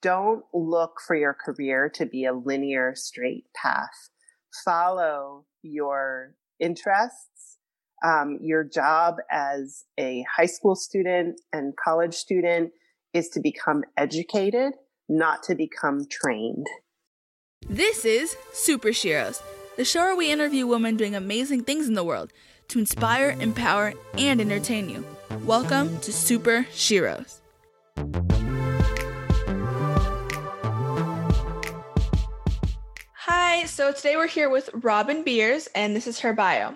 Don't look for your career to be a linear, straight path. Follow your interests. Your job as a high school student and college student is to become educated, not to become trained. This is Super Sheros, the show where we interview women doing amazing things in the world to inspire, empower, and entertain you. Welcome to Super Sheros. Hi, so today we're here with Robin Beers, and this is her bio.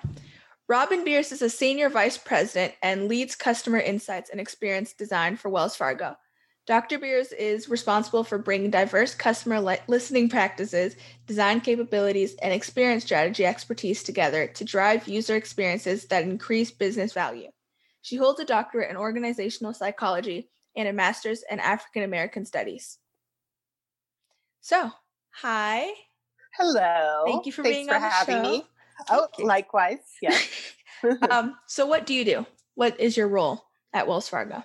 Robin Beers is a senior vice president and leads customer insights and experience design for Wells Fargo. Dr. Beers is responsible for bringing diverse customer listening practices, design capabilities, and experience strategy expertise together to drive user experiences that increase business value. She holds a doctorate in organizational psychology and a master's in African American studies. So, hi. Hello. Thank you for being on the show. Thanks for having me. Oh, likewise. Yeah. So what do you do? What is your role at Wells Fargo?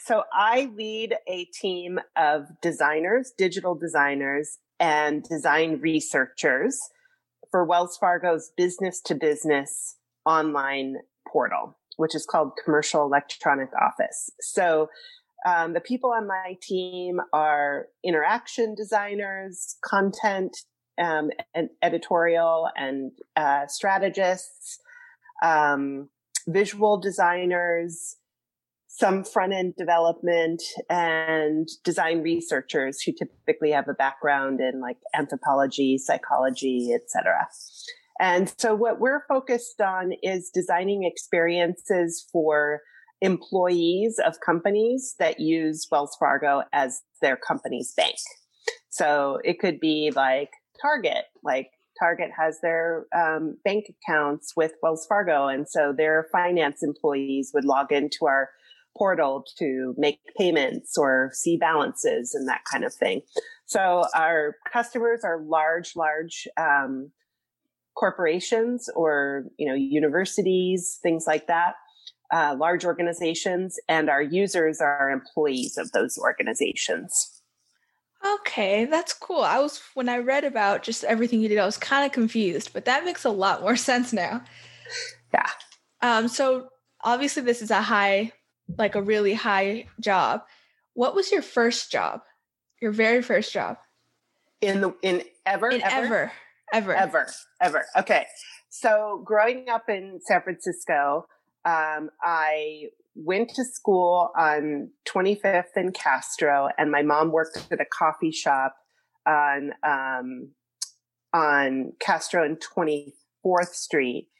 So I lead a team of designers, digital designers, and design researchers for Wells Fargo's business-to-business online portal, which is called Commercial Electronic Office. So the people on my team are interaction designers, content and editorial and strategists, visual designers, some front-end development, and design researchers who typically have a background in like anthropology, psychology, etc. And so what we're focused on is designing experiences for employees of companies that use Wells Fargo as their company's bank. So it could be like Target. Like Target has their bank accounts with Wells Fargo. And so their finance employees would log into our portal to make payments or see balances and that kind of thing. So our customers are large corporations or, universities, things like that, large organizations, and our users are employees of those organizations. Okay, that's cool. When I read about just everything you did, I was kind of confused, but that makes a lot more sense now. Yeah. So obviously this is a really high job. What was your first job? Your very first job? Ever. Okay. So growing up in San Francisco, I went to school on 25th and Castro, and my mom worked at a coffee shop on Castro and 24th Street.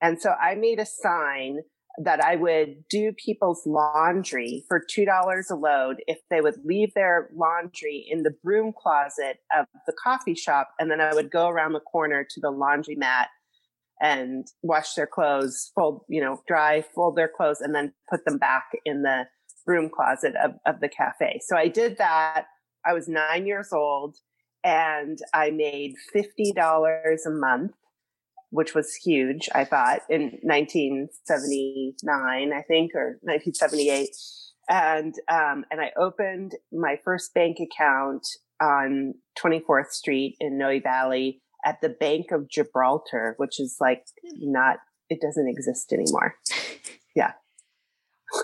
And so I made a sign that I would do people's laundry for $2 a load if they would leave their laundry in the broom closet of the coffee shop. And then I would go around the corner to the laundromat and wash their clothes, fold their clothes, and then put them back in the broom closet of the cafe. So I did that. I was 9 years old and I made $50 a month, which was huge, I thought, in 1979, I think, or 1978. And I opened my first bank account on 24th Street in Noe Valley at the Bank of Gibraltar, which is it doesn't exist anymore. Yeah.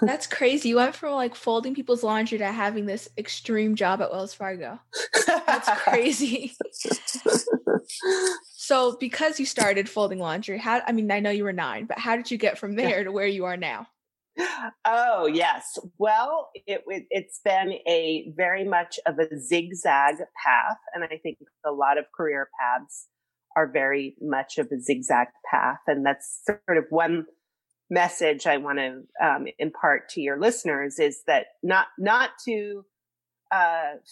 That's crazy. You went from folding people's laundry to having this extreme job at Wells Fargo. That's crazy. So because you started folding laundry, I know you were 9, but how did you get from there to where you are now? Oh, yes. Well, it's been a very much of a zigzag path. And I think a lot of career paths are very much of a zigzag path. And that's sort of one message I want to impart to your listeners, is that not to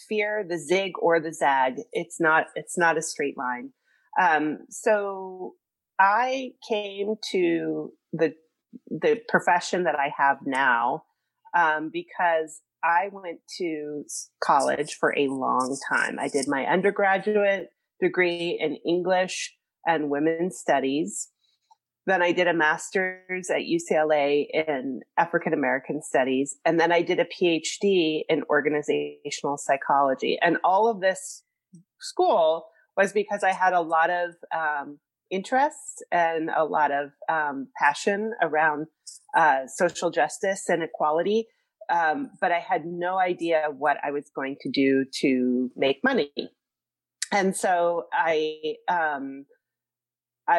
fear the zig or the zag. It's not a straight line. So I came to the profession that I have now because I went to college for a long time. I did my undergraduate degree in English and women's studies. Then I did a master's at UCLA in African American studies. And then I did a PhD in organizational psychology. And all of this school was because I had a lot of interest and a lot of passion around social justice and equality. But I had no idea what I was going to do to make money. And so I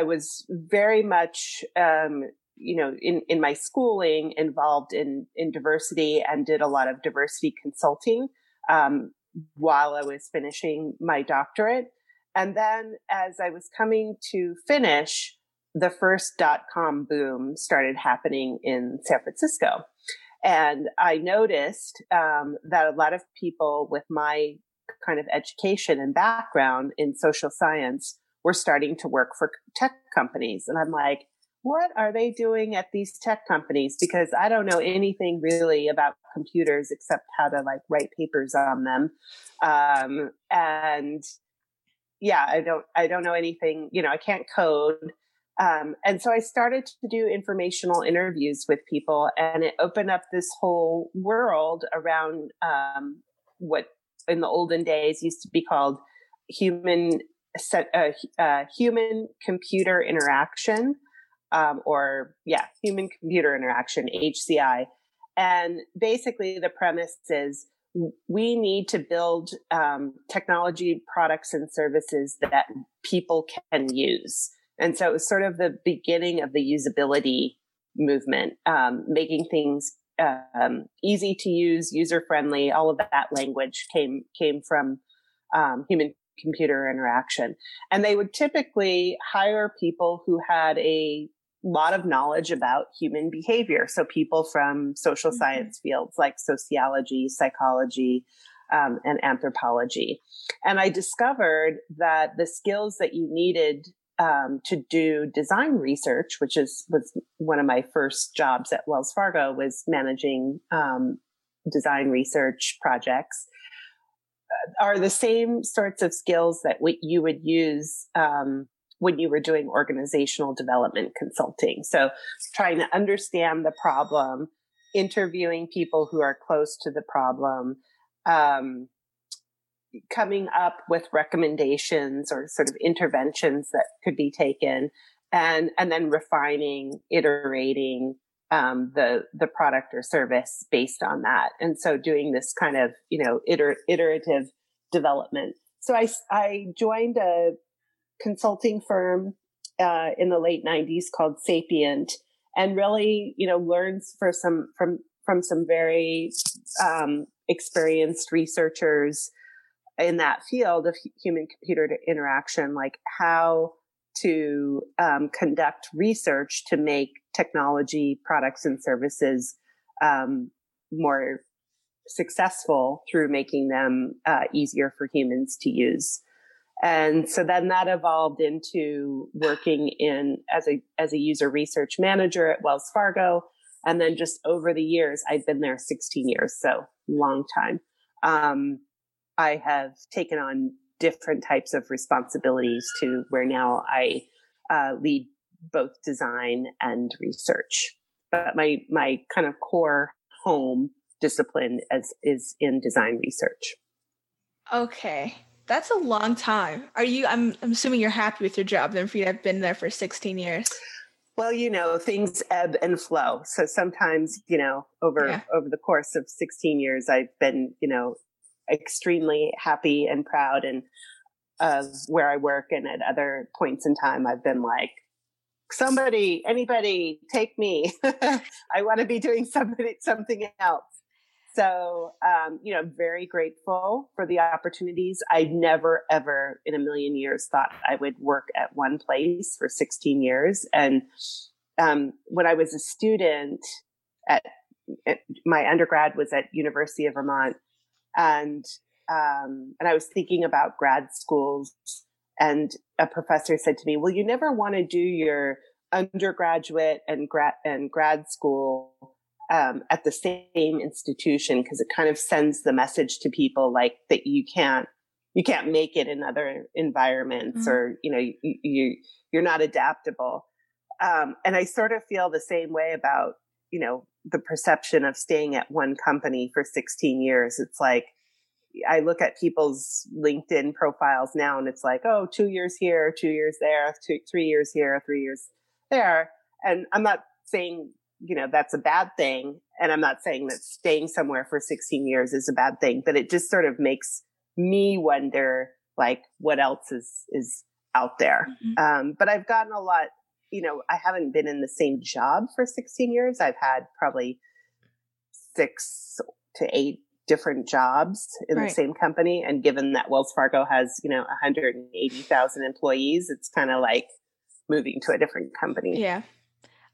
was very much, in my schooling involved in diversity and did a lot of diversity consulting while I was finishing my doctorate. And then as I was coming to finish, the first dot-com boom started happening in San Francisco. And I noticed that a lot of people with my kind of education and background in social science were starting to work for tech companies. And I'm like, what are they doing at these tech companies? Because I don't know anything really about computers except how to like write papers on them. I don't know anything, I can't code. And so I started to do informational interviews with people, and it opened up this whole world around what in the olden days used to be called human-computer interaction, human-computer interaction, HCI. And basically the premise is we need to build technology products and services that people can use. And so it was sort of the beginning of the usability movement, making things easy to use, user-friendly. All of that language came from human-computer interaction. And they would typically hire people who had a lot of knowledge about human behavior. So people from social science fields like sociology, psychology, and anthropology. And I discovered that the skills that you needed to do design research, which was one of my first jobs at Wells Fargo, was managing design research projects, are the same sorts of skills that you would use when you were doing organizational development consulting. So trying to understand the problem, interviewing people who are close to the problem, coming up with recommendations or sort of interventions that could be taken, and then refining, iterating the product or service based on that. And so doing this kind of, iterative development. So I joined a consulting firm in the late 90s called Sapient, and really, learned from some very experienced researchers in that field of human-computer interaction, like how to conduct research to make technology products and services more successful through making them easier for humans to use. And so then that evolved into working as a user research manager at Wells Fargo. And then just over the years, I've been there 16 years, so long time. I have taken on different types of responsibilities to where now I lead both design and research. But my kind of core home discipline is in design research. Okay. That's a long time. I'm assuming you're happy with your job then for you to have been there for 16 years. Well, things ebb and flow. So sometimes, over the course of 16 years, I've been, extremely happy and proud and of where I work. And at other points in time, I've been like, anybody take me. I want to be doing something else. So, I'm very grateful for the opportunities. I never, ever in a million years thought I would work at one place for 16 years. And when I was a student my undergrad was at University of Vermont. And I was thinking about grad schools, and a professor said to me, well, you never want to do your undergraduate and grad school, at the same institution. 'Cause it kind of sends the message to people like that you can't make it in other environments, or, you're not adaptable. And I sort of feel the same way about, you know, the perception of staying at one company for 16 years. It's like, I look at people's LinkedIn profiles now and it's like, oh, 2 years here, 2 years there, 3 years here, 3 years there. And I'm not saying, you know, that's a bad thing. And I'm not saying that staying somewhere for 16 years is a bad thing, but it just sort of makes me wonder, like, what else is out there. Mm-hmm. But I've gotten a lot, you know, I haven't been in the same job for 16 years. I've had probably 6 to 8 different jobs in the same company. And given that Wells Fargo has, you know, 180,000 employees, it's kind of like moving to a different company. Yeah.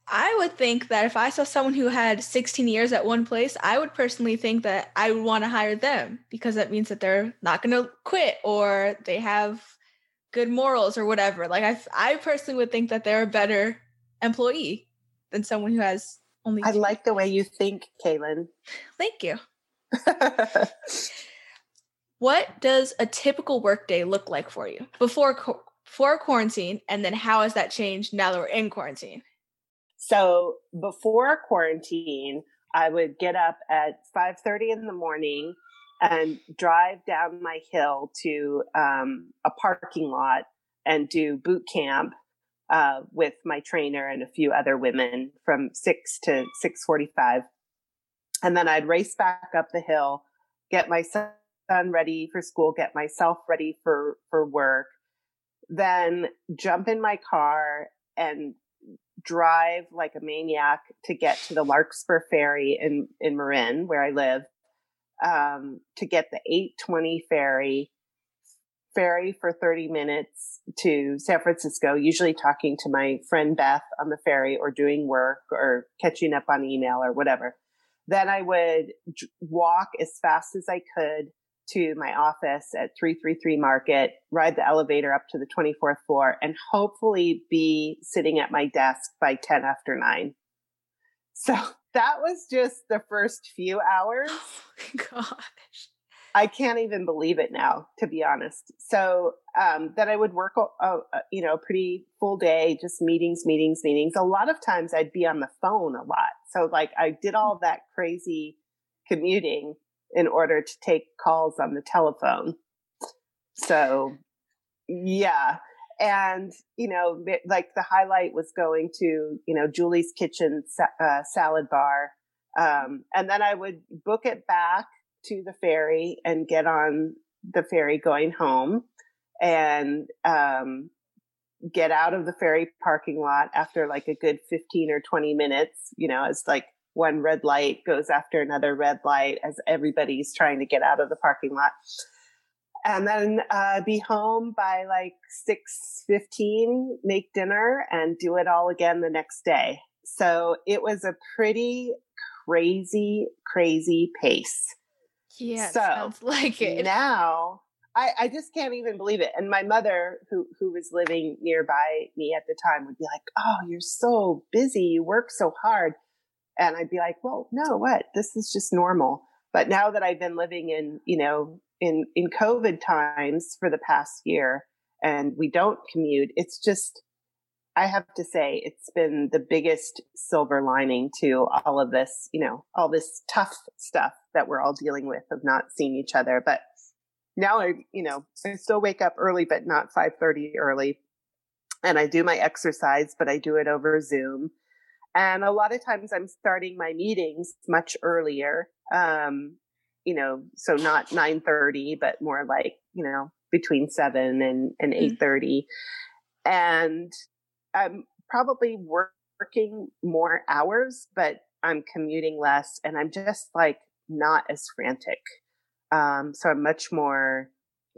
I would think that if I saw someone who had 16 years at one place, I would personally think that I would want to hire them because that means that they're not going to quit or they have good morals or whatever. Like I personally would think that they're a better employee than someone who has only. I like the way you think, Kaylin. Thank you. What does a typical workday look like for you before quarantine, and then how has that changed now that we're in quarantine? So before quarantine, I would get up at 5:30 in the morning and drive down my hill to a parking lot and do boot camp with my trainer and a few other women from 6 to 6:45. And then I'd race back up the hill, get my son ready for school, get myself ready for work, then jump in my car and drive like a maniac to get to the Larkspur Ferry in Marin, where I live, to get the 8:20 ferry for 30 minutes to San Francisco, usually talking to my friend Beth on the ferry or doing work or catching up on email or whatever. Then I would walk as fast as I could to my office at 333 Market, ride the elevator up to the 24th floor, and hopefully be sitting at my desk by 10 after 9. So that was just the first few hours. Oh my gosh. I can't even believe it now, to be honest. So then I would work a pretty full day, just meetings. A lot of times I'd be on the phone a lot. So like I did all that crazy commuting in order to take calls on the telephone. So yeah. And, you know, like the highlight was going to, you know, Julie's Kitchen salad bar. And then I would book it back to the ferry and get on the ferry going home and get out of the ferry parking lot after like a good 15 or 20 minutes, you know, as like one red light goes after another red light as everybody's trying to get out of the parking lot. And then be home by like 6:15, make dinner and do it all again the next day. So it was a pretty crazy pace. Yeah, so sounds like it. Now I just can't even believe it. And my mother, who was living nearby me at the time, would be like, "Oh, you're so busy. You work so hard." And I'd be like, "Well, no, what? This is just normal." But now that I've been living in, you know, in COVID times for the past year, and we don't commute, it's just, I have to say, it's been the biggest silver lining to all of this, you know, all this tough stuff that we're all dealing with of not seeing each other. But now I, you know, I still wake up early, but not 5:30 early. And I do my exercise, but I do it over Zoom. And a lot of times I'm starting my meetings much earlier, you know, so not 9:30, but more like, you know, between 7 and 8:30. And I'm probably working more hours, but I'm commuting less and I'm just like not as frantic. So I'm much more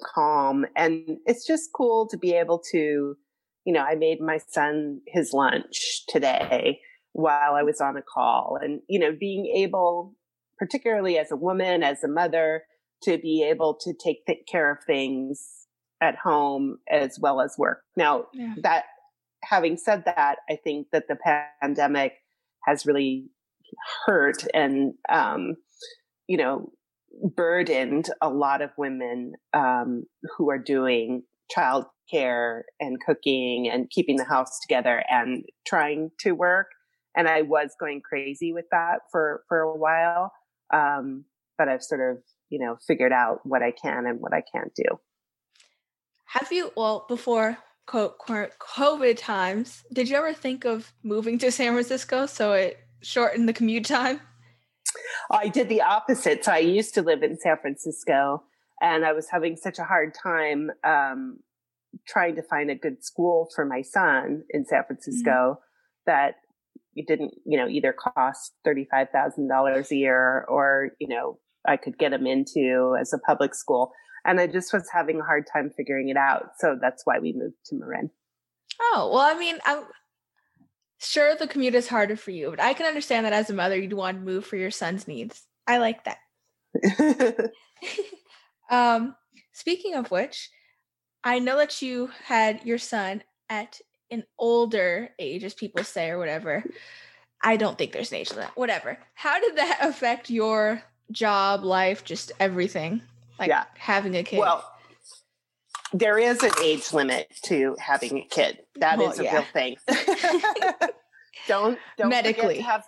calm, and it's just cool to be able to, you know, I made my son his lunch today while I was on a call, and, you know, being able, particularly as a woman, as a mother, to be able to take care of things at home as well as work. Now that, having said that, I think that the pandemic has really hurt and, you know, burdened a lot of women who are doing child care and cooking and keeping the house together and trying to work. And I was going crazy with that for a while. But I've sort of, figured out what I can and what I can't do. Have you, well, before COVID times, did you ever think of moving to San Francisco so it shortened the commute time? I did the opposite. So I used to live in San Francisco, and I was having such a hard time trying to find a good school for my son in San Francisco that it didn't, either cost $35,000 a year or, I could get him into as a public school. And I just was having a hard time figuring it out. So that's why we moved to Marin. Oh, well, I mean, I'm sure the commute is harder for you, but I can understand that as a mother, you'd want to move for your son's needs. I like that. Speaking of which, I know that you had your son at an older age, as people say, or whatever. I don't think there's an age limit, whatever. How did that affect your job, life, just everything? Having a kid. Well, there is an age limit to having a kid. That is a real thing. Don't medically forget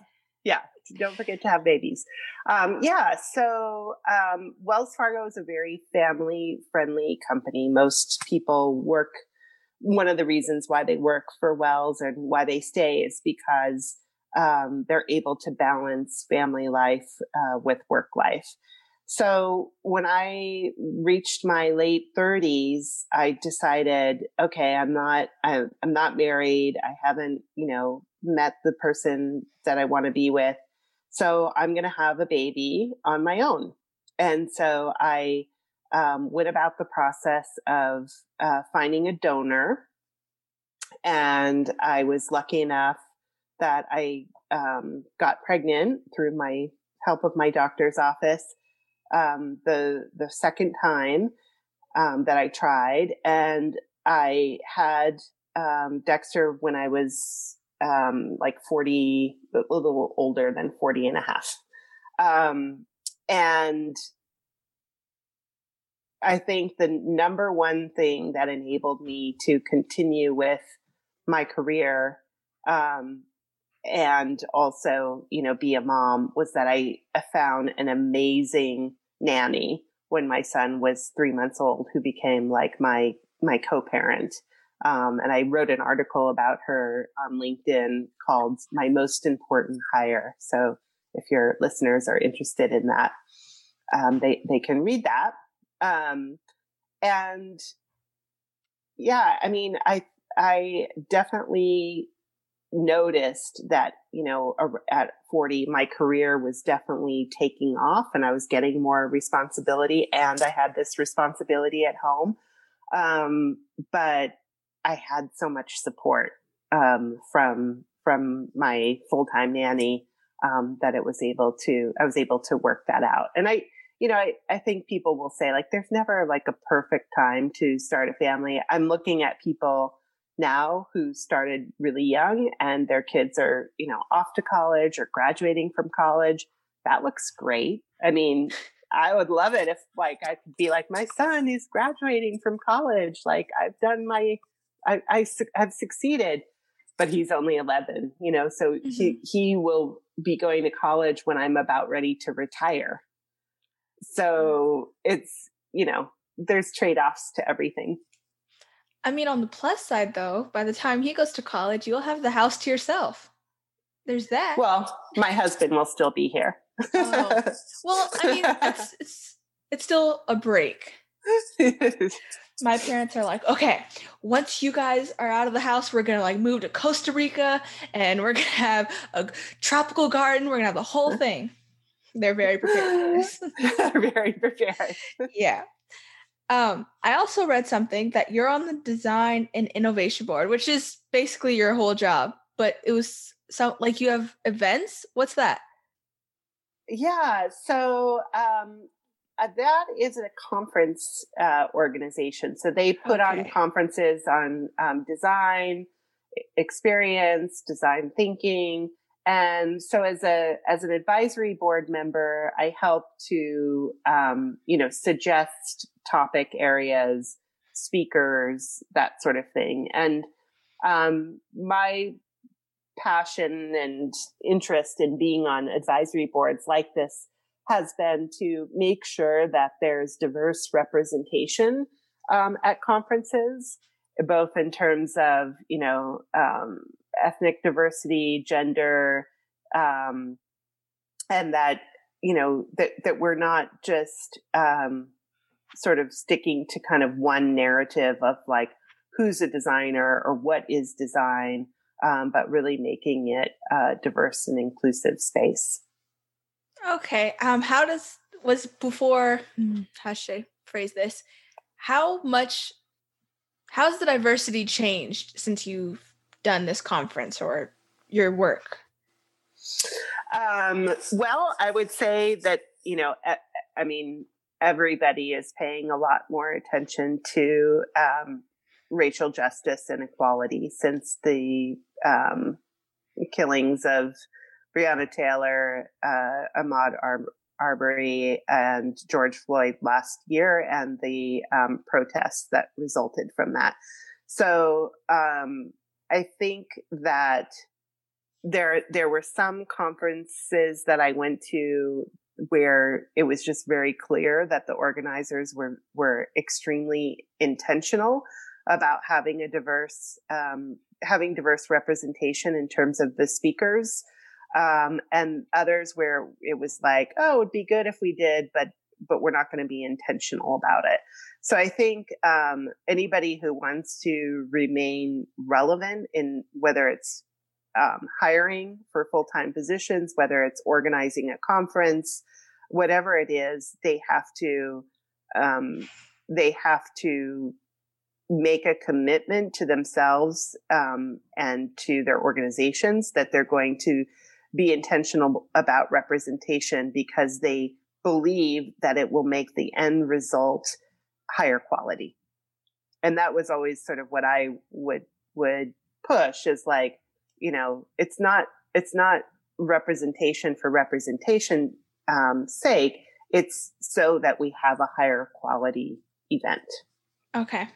to have, don't forget to have babies. So Wells Fargo is a very family-friendly company. Most people work. One of the reasons why they work for Wells and why they stay is because they're able to balance family life with work life. So when I reached my late 30s, I decided, okay, I'm not married. I haven't, met the person that I want to be with. So I'm going to have a baby on my own. And so I went about the process of finding a donor. And I was lucky enough that I got pregnant through my help of my doctor's office. The second time that I tried, and I had Dexter when I was 40, a little older than 40 and a half. And I think the number one thing that enabled me to continue with my career and also, be a mom was that I found an amazing nanny when my son was 3 months old, who became like my co-parent. And I wrote an article about her on LinkedIn called My Most Important Hire. So if your listeners are interested in that, they can read that. I definitely noticed that, at 40, my career was definitely taking off and I was getting more responsibility, and I had this responsibility at home. But I had so much support, from my full-time nanny, that I was able to work that out. And I think people will say there's never a perfect time to start a family. I'm looking at people now who started really young and their kids are, off to college or graduating from college. That looks great. I mean, I would love it if I could be like my son who's graduating from college. I've done I've succeeded, but he's only 11, so he will be going to college when I'm about ready to retire. So it's, there's trade-offs to everything. I mean, on the plus side, though, by the time he goes to college, you'll have the house to yourself. There's that. Well, my husband will still be here. Oh. Well, I mean, it's still a break. My parents are okay, once you guys are out of the house, we're going to move to Costa Rica, and we're going to have a tropical garden. We're going to have the whole thing. They're very prepared for this. Very prepared. Yeah. I also read something that you're on the design and innovation board, which is basically your whole job, but it was you have events. What's that? Yeah. So, that is a conference, organization. So they put on conferences on, design experience, design thinking. And so as an advisory board member, I help to, suggest topic areas speakers, that sort of thing. And my passion and interest in being on advisory boards like this has been to make sure that there's diverse representation at conferences, both in terms of, you know, ethnic diversity, gender, and that, you know, that we're not just sort of sticking to kind of one narrative of like who's a designer or what is design, but really making it a diverse and inclusive space. Okay. How's the diversity changed since you've done this conference or your work? Well, I would say that, you know, I mean, everybody is paying a lot more attention to racial justice and equality since the killings of Breonna Taylor, Ahmaud Arbery, and George Floyd last year, and the protests that resulted from that. So I think that there were some conferences that I went to where it was just very clear that the organizers were extremely intentional about having a diverse diverse representation in terms of the speakers. And others where it was like, oh, it'd be good if we did, but we're not going to be intentional about it. So I think, anybody who wants to remain relevant in whether it's, hiring for full-time positions, whether it's organizing a conference, whatever it is, they have to make a commitment to themselves, and to their organizations that they're going to be intentional about representation because they believe that it will make the end result higher quality. And that was always sort of what I would push is like, you know, it's not representation for representation, sake. It's so that we have a higher quality event. Okay.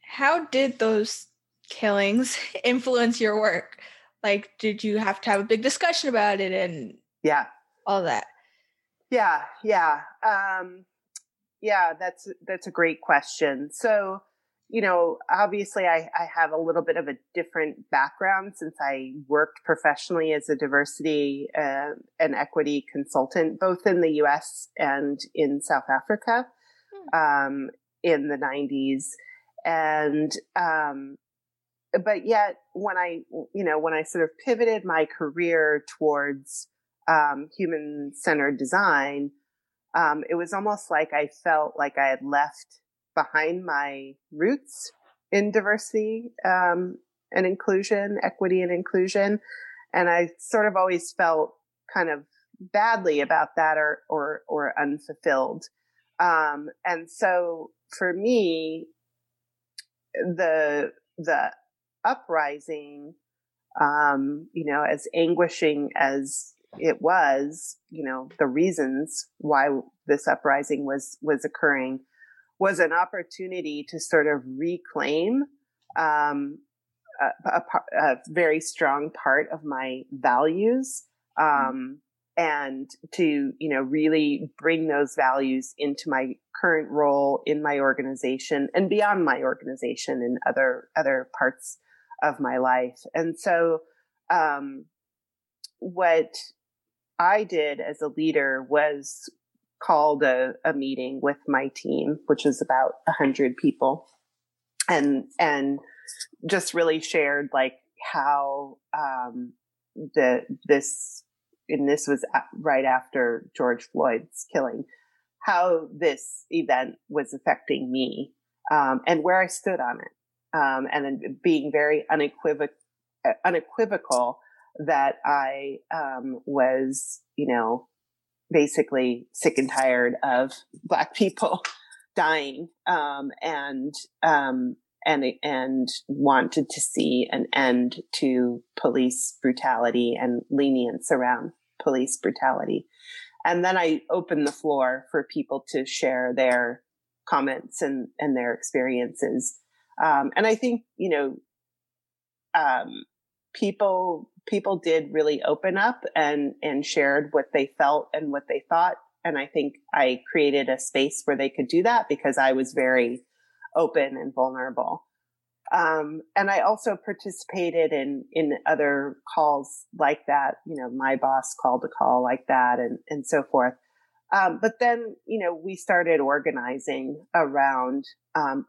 How did those killings influence your work? Like, did you have to have a big discussion about it and all that? Yeah. That's a great question. So, you know, obviously I have a little bit of a different background since I worked professionally as a diversity and equity consultant, both in the US and in South Africa, in the 90s. And, but yet when I sort of pivoted my career towards, human-centered design, it was almost like I felt like I had left behind my roots in diversity, and inclusion, equity and inclusion. And I sort of always felt kind of badly about that or unfulfilled. And so for me, the uprising, you know, as anguishing as it was, you know, the reasons why this uprising was occurring was an opportunity to sort of reclaim, a very strong part of my values, and to, you know, really bring those values into my current role in my organization and beyond my organization and other parts of my life. And so, what I did as a leader was called a meeting with my team, which is about 100 people, and just really shared like how, this was right after George Floyd's killing, how this event was affecting me, and where I stood on it. And then being very unequivocal that I, was, you know, basically sick and tired of Black people dying, and wanted to see an end to police brutality and lenience around police brutality. And then I opened the floor for people to share their comments and their experiences. And I think, you know, people did really open up and shared what they felt and what they thought. And I think I created a space where they could do that because I was very open and vulnerable. And I also participated in other calls like that. You know, my boss called a call like that and so forth. But then, you know, we started organizing around,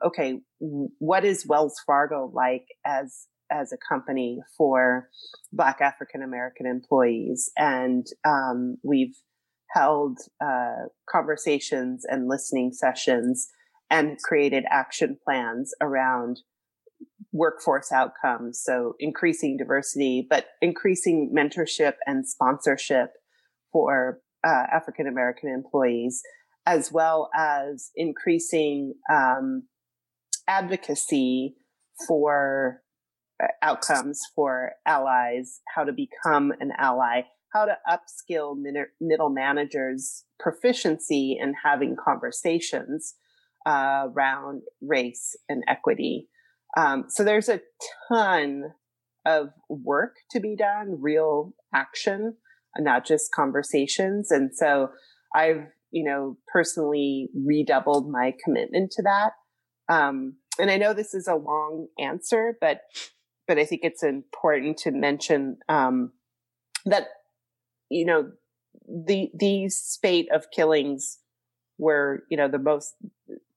okay, what is Wells Fargo like as a company for Black African American employees? And, we've held, conversations and listening sessions and created action plans around workforce outcomes. So increasing diversity, but increasing mentorship and sponsorship for African American employees, as well as increasing advocacy for outcomes for allies, how to become an ally, how to upskill middle managers' proficiency in having conversations around race and equity. So there's a ton of work to be done, real action, not just conversations. And so I've, you know, personally redoubled my commitment to that. And I know this is a long answer, but I think it's important to mention, that, you know, the spate of killings were, you know, the most,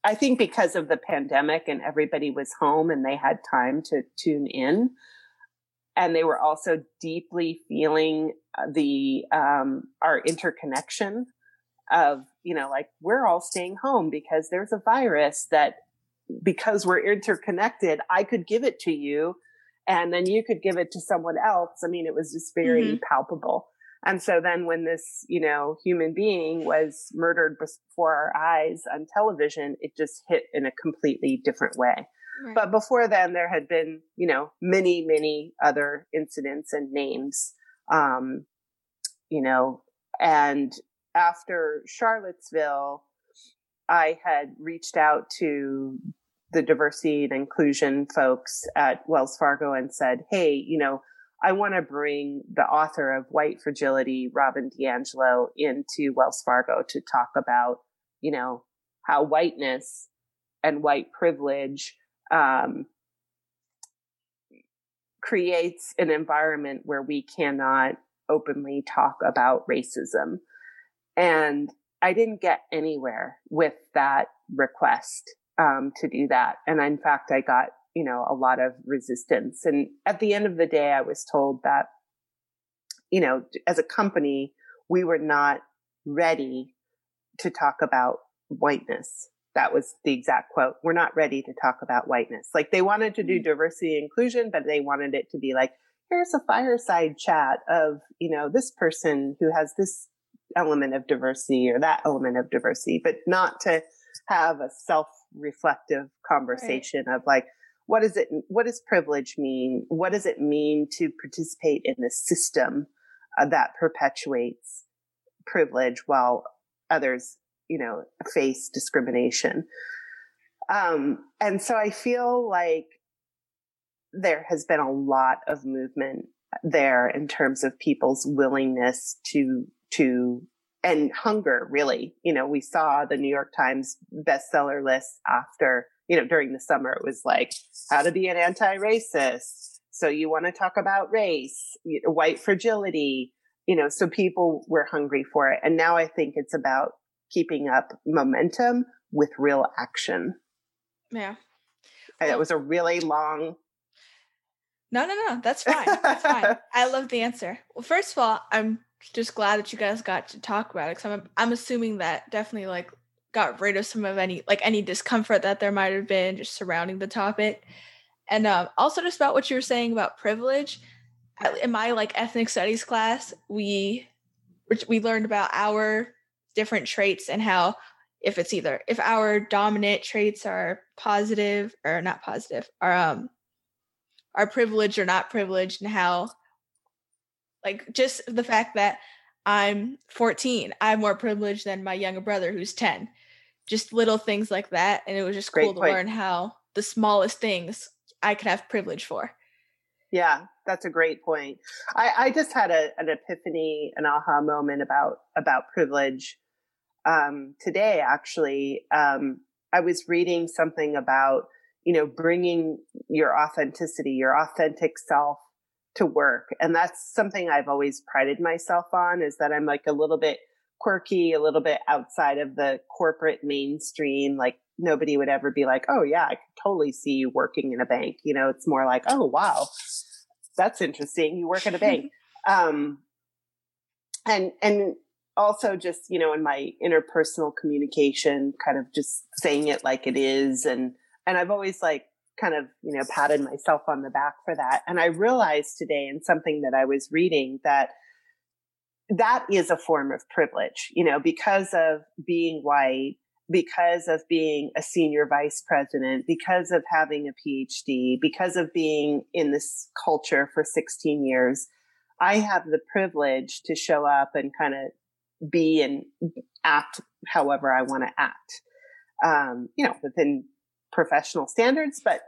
I think because of the pandemic and everybody was home and they had time to tune in. And they were also deeply feeling the, our interconnection of, you know, like we're all staying home because there's a virus that because we're interconnected, I could give it to you and then you could give it to someone else. I mean, it was just very palpable. And so then when this, you know, human being was murdered before our eyes on television, it just hit in a completely different way. Right. But before then, there had been, you know, many, many other incidents and names, you know, and after Charlottesville, I had reached out to the diversity and inclusion folks at Wells Fargo and said, hey, you know, I want to bring the author of White Fragility, Robin DiAngelo, into Wells Fargo to talk about, you know, how whiteness and white privilege creates an environment where we cannot openly talk about racism. And I didn't get anywhere with that request to do that. And in fact, I got, you know, a lot of resistance. And at the end of the day, I was told that, you know, as a company, we were not ready to talk about whiteness. That was the exact quote. We're not ready to talk about whiteness. Like they wanted to do diversity and inclusion, but they wanted it to be like, here's a fireside chat of, you know, this person who has this element of diversity or that element of diversity, but not to have a self-reflective conversation of like, what is it? What does privilege mean? What does it mean to participate in a system that perpetuates privilege while others, you know, face discrimination? And so I feel like there has been a lot of movement there in terms of people's willingness to and hunger, really. You know, we saw the New York Times bestseller list after, you know, during the summer, it was like how to be an anti-racist. So you want to talk about race, white fragility, you know, so people were hungry for it. And now I think it's about keeping up momentum with real action. Yeah. Well, it was a really long. No. That's fine. That's fine. I love the answer. Well, first of all, I'm just glad that you guys got to talk about it. Cause I'm assuming that definitely like got rid of some of any discomfort that there might've been just surrounding the topic. And also just about what you were saying about privilege. In my ethnic studies class, we learned about our different traits and how if our dominant traits are positive or not positive, are privileged or not privileged, and how just the fact that I'm 14, I'm more privileged than my younger brother who's 10. just little things like that. And it was just cool to learn how the smallest things I could have privilege for. Yeah, that's a great point. I just had an epiphany, an aha moment about privilege today, actually. I was reading something about, bringing your authenticity, your authentic self to work. And that's something I've always prided myself on, is that I'm like a little bit quirky, a little bit outside of the corporate mainstream. Like nobody would ever be like, oh yeah, I could totally see you working in a bank. It's more like, oh wow, that's interesting. You work at a bank. And also just, in my interpersonal communication, kind of just saying it like it is. And I've always like kind of, patted myself on the back for that. And I realized today in something that I was reading that is a form of privilege, because of being white, because of being a senior vice president, because of having a PhD, because of being in this culture for 16 years, I have the privilege to show up and kind of be and act however I want to act, within professional standards, but,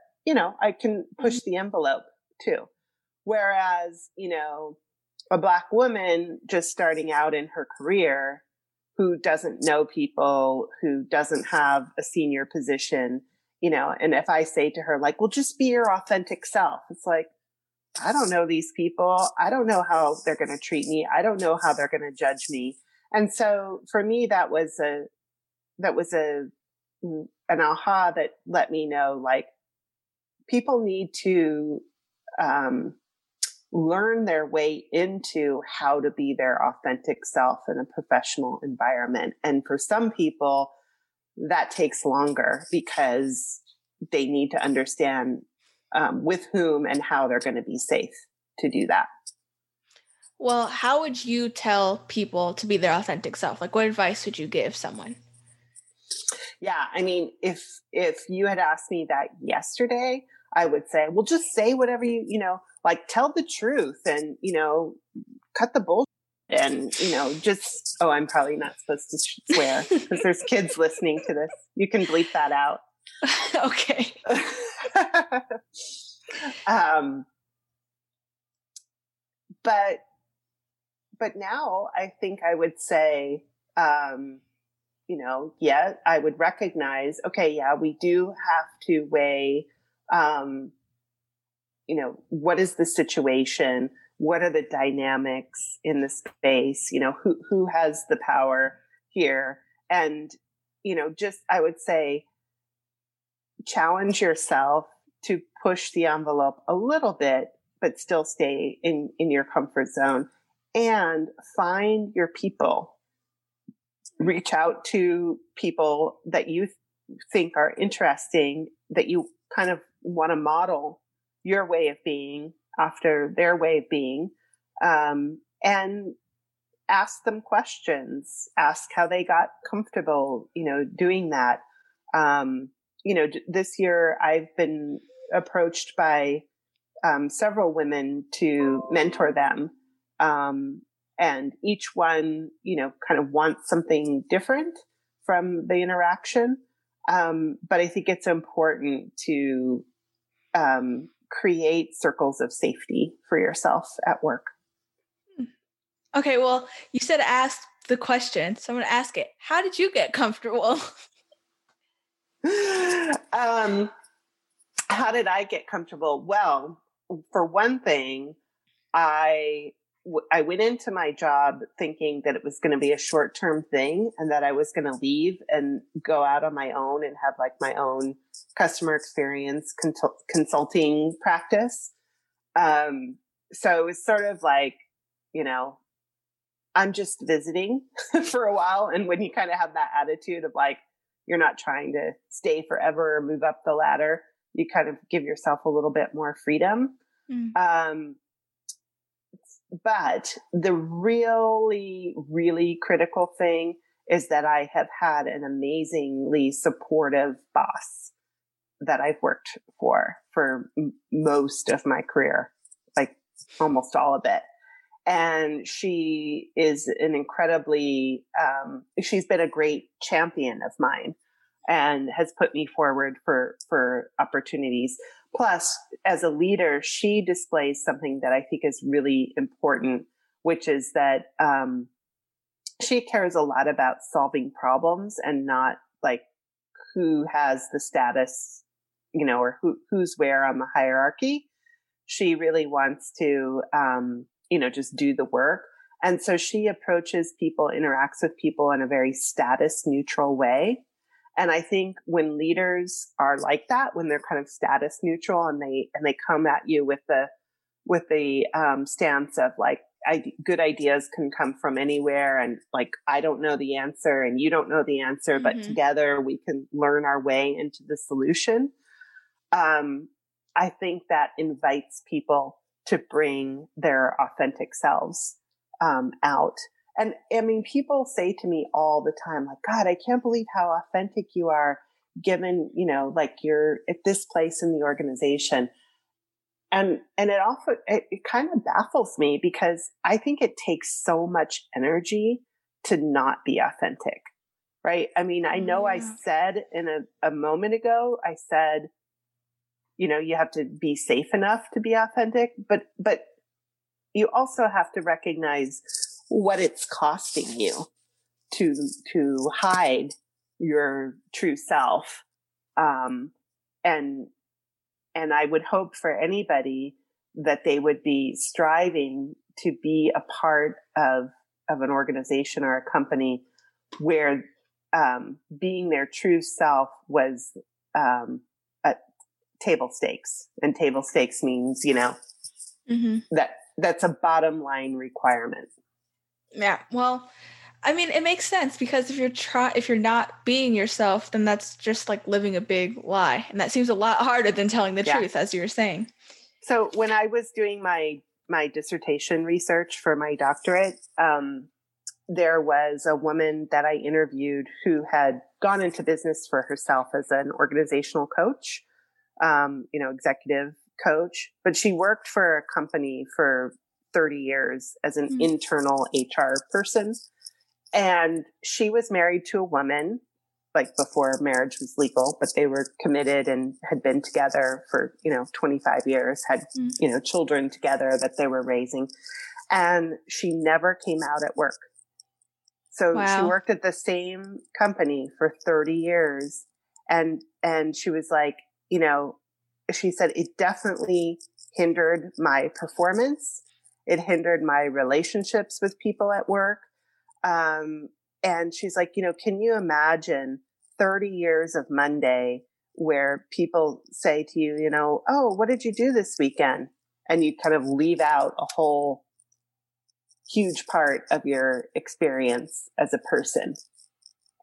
I can push the envelope too. Whereas, a Black woman just starting out in her career, who doesn't know people, who doesn't have a senior position, and if I say to her, like, well, just be your authentic self, it's like, I don't know these people. I don't know how they're going to treat me. I don't know how they're going to judge me. And so for me, that was an aha that let me know, like, people need to, learn their way into how to be their authentic self in a professional environment. And for some people, that takes longer because they need to understand with whom and how they're going to be safe to do that. Well, how would you tell people to be their authentic self? Like, what advice would you give someone? Yeah, I mean, if you had asked me that yesterday, I would say, well, just say whatever you tell the truth and, cut the bullshit and, just, oh, I'm probably not supposed to swear because there's kids listening to this. You can bleep that out. Okay. But now I think I would say, I would recognize, okay, yeah, we do have to weigh, what is the situation? What are the dynamics in the space? Who has the power here? And, I would say, challenge yourself to push the envelope a little bit, but still stay in your comfort zone and find your people. Reach out to people that you think are interesting, that you kind of want to model your way of being after their way of being, and ask them questions, ask how they got comfortable, doing that. This year I've been approached by, several women to mentor them. And each one, kind of wants something different from the interaction. But I think it's important to, create circles of safety for yourself at work. Okay. Well, you said ask the question, so I'm going to ask it. How did you get comfortable? How did I get comfortable? Well, for one thing, I went into my job thinking that it was going to be a short-term thing and that I was going to leave and go out on my own and have like my own customer experience consulting practice. So it was sort of like, I'm just visiting for a while. And when you kind of have that attitude of like, you're not trying to stay forever or move up the ladder, you kind of give yourself a little bit more freedom. Mm. But the really, really critical thing is that I have had an amazingly supportive boss that I've worked for most of my career, like almost all of it. And she is she's been a great champion of mine. and has put me forward for opportunities. Plus, as a leader, she displays something that I think is really important, which is that she cares a lot about solving problems and not like who has the status, you know, or who's where on the hierarchy. She really wants to, you know, just do the work. And so she approaches people, interacts with people in a very status neutral way. And I think when leaders are like that, when they're kind of status neutral and they come at you with the stance of like, good ideas can come from anywhere. And like, I don't know the answer and you don't know the answer, mm-hmm. but together we can learn our way into the solution. I think that invites people to bring their authentic selves out. And I mean, people say to me all the time, like, God, I can't believe how authentic you are given, you know, like you're at this place in the organization. And it often, it kind of baffles me because I think it takes so much energy to not be authentic, right? I mean, I know I said in a moment ago, I said, you know, you have to be safe enough to be authentic, but you also have to recognize what it's costing you to hide your true self. And I would hope for anybody that they would be striving to be a part of an organization or a company where, being their true self was, at table stakes, and table stakes means, you know, mm-hmm. that's a bottom line requirement. Yeah. Well, I mean, it makes sense because if you're not being yourself, then that's just like living a big lie. And that seems a lot harder than telling the truth, as you were saying. So when I was doing my dissertation research for my doctorate, there was a woman that I interviewed who had gone into business for herself as an organizational coach, you know, executive coach, but she worked for a company for 30 years as an internal HR person. And she was married to a woman, like before marriage was legal, but they were committed and had been together for, you know, 25 years, had, you know, children together that they were raising. And she never came out at work. So she worked at the same company for 30 years. And she was like, you know, she said, it definitely hindered my performance. It hindered my relationships with people at work. And she's like, you know, can you imagine 30 years of Monday where people say to you, you know, oh, what did you do this weekend? And you kind of leave out a whole huge part of your experience as a person.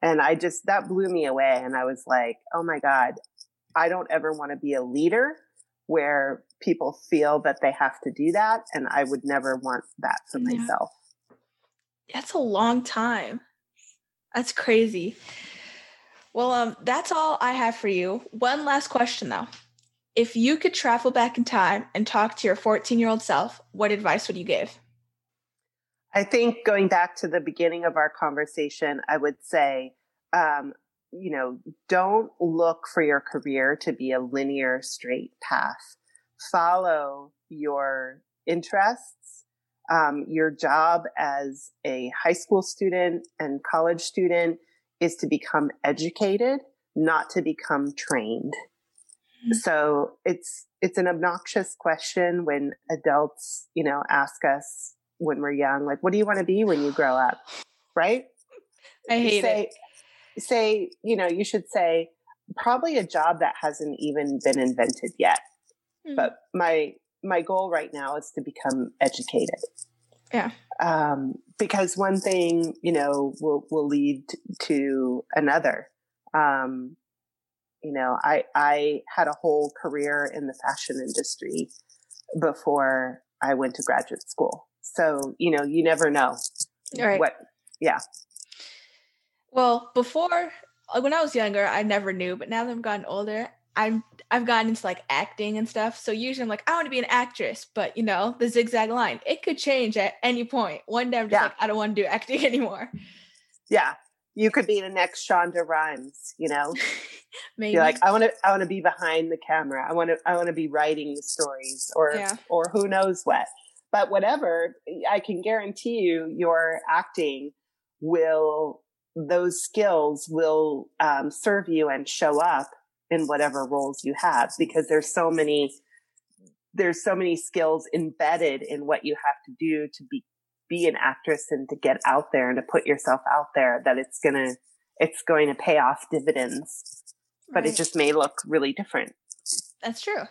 And that blew me away. And I was like, oh my God, I don't ever want to be a leader where people feel that they have to do that. And I would never want that for myself. That's a long time. That's crazy. Well, that's all I have for you. One last question, though. If you could travel back in time and talk to your 14-year-old self, what advice would you give? I think going back to the beginning of our conversation, I would say, you know, don't look for your career to be a linear, straight path. Follow your interests. Your job as a high school student and college student is to become educated, not to become trained. Mm-hmm. So it's an obnoxious question when adults, you know, ask us when we're young, like, what do you want to be when you grow up? Right? I hate it. Say, you know, you should say probably a job that hasn't even been invented yet. Mm-hmm. But my goal right now is to become educated. Yeah. Because one thing, you know, will lead to another. You know, I had a whole career in the fashion industry before I went to graduate school. So, you know, you never know. Right. Yeah. Well, when I was younger, I never knew, but now that I've gotten older, I've gotten into like acting and stuff. So usually I'm like, I want to be an actress, but you know, the zigzag line, it could change at any point. One day I'm just like, I don't want to do acting anymore. Yeah. You could be the next Shonda Rhimes, you know? Maybe. You're like, I want to be behind the camera. I want to be writing the stories or who knows what. But whatever, I can guarantee you your acting will serve you and show up in whatever roles you have, because there's so many skills embedded in what you have to do to be an actress and to get out there and to put yourself out there, that it's going to pay off dividends, but right. It just may look really different. That's true.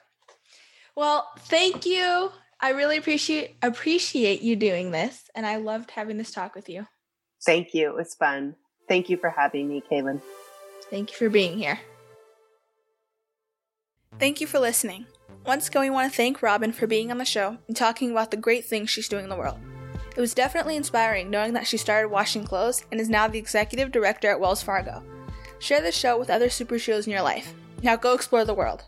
Well, thank you. I really appreciate you doing this, and I loved having this talk with you. Thank you. It was fun. Thank you for having me, Kaylin. Thank you for being here. Thank you for listening. Once again, we want to thank Robin for being on the show and talking about the great things she's doing in the world. It was definitely inspiring knowing that she started washing clothes and is now the executive director at Wells Fargo. Share this show with other Super Sheros in your life. Now go explore the world.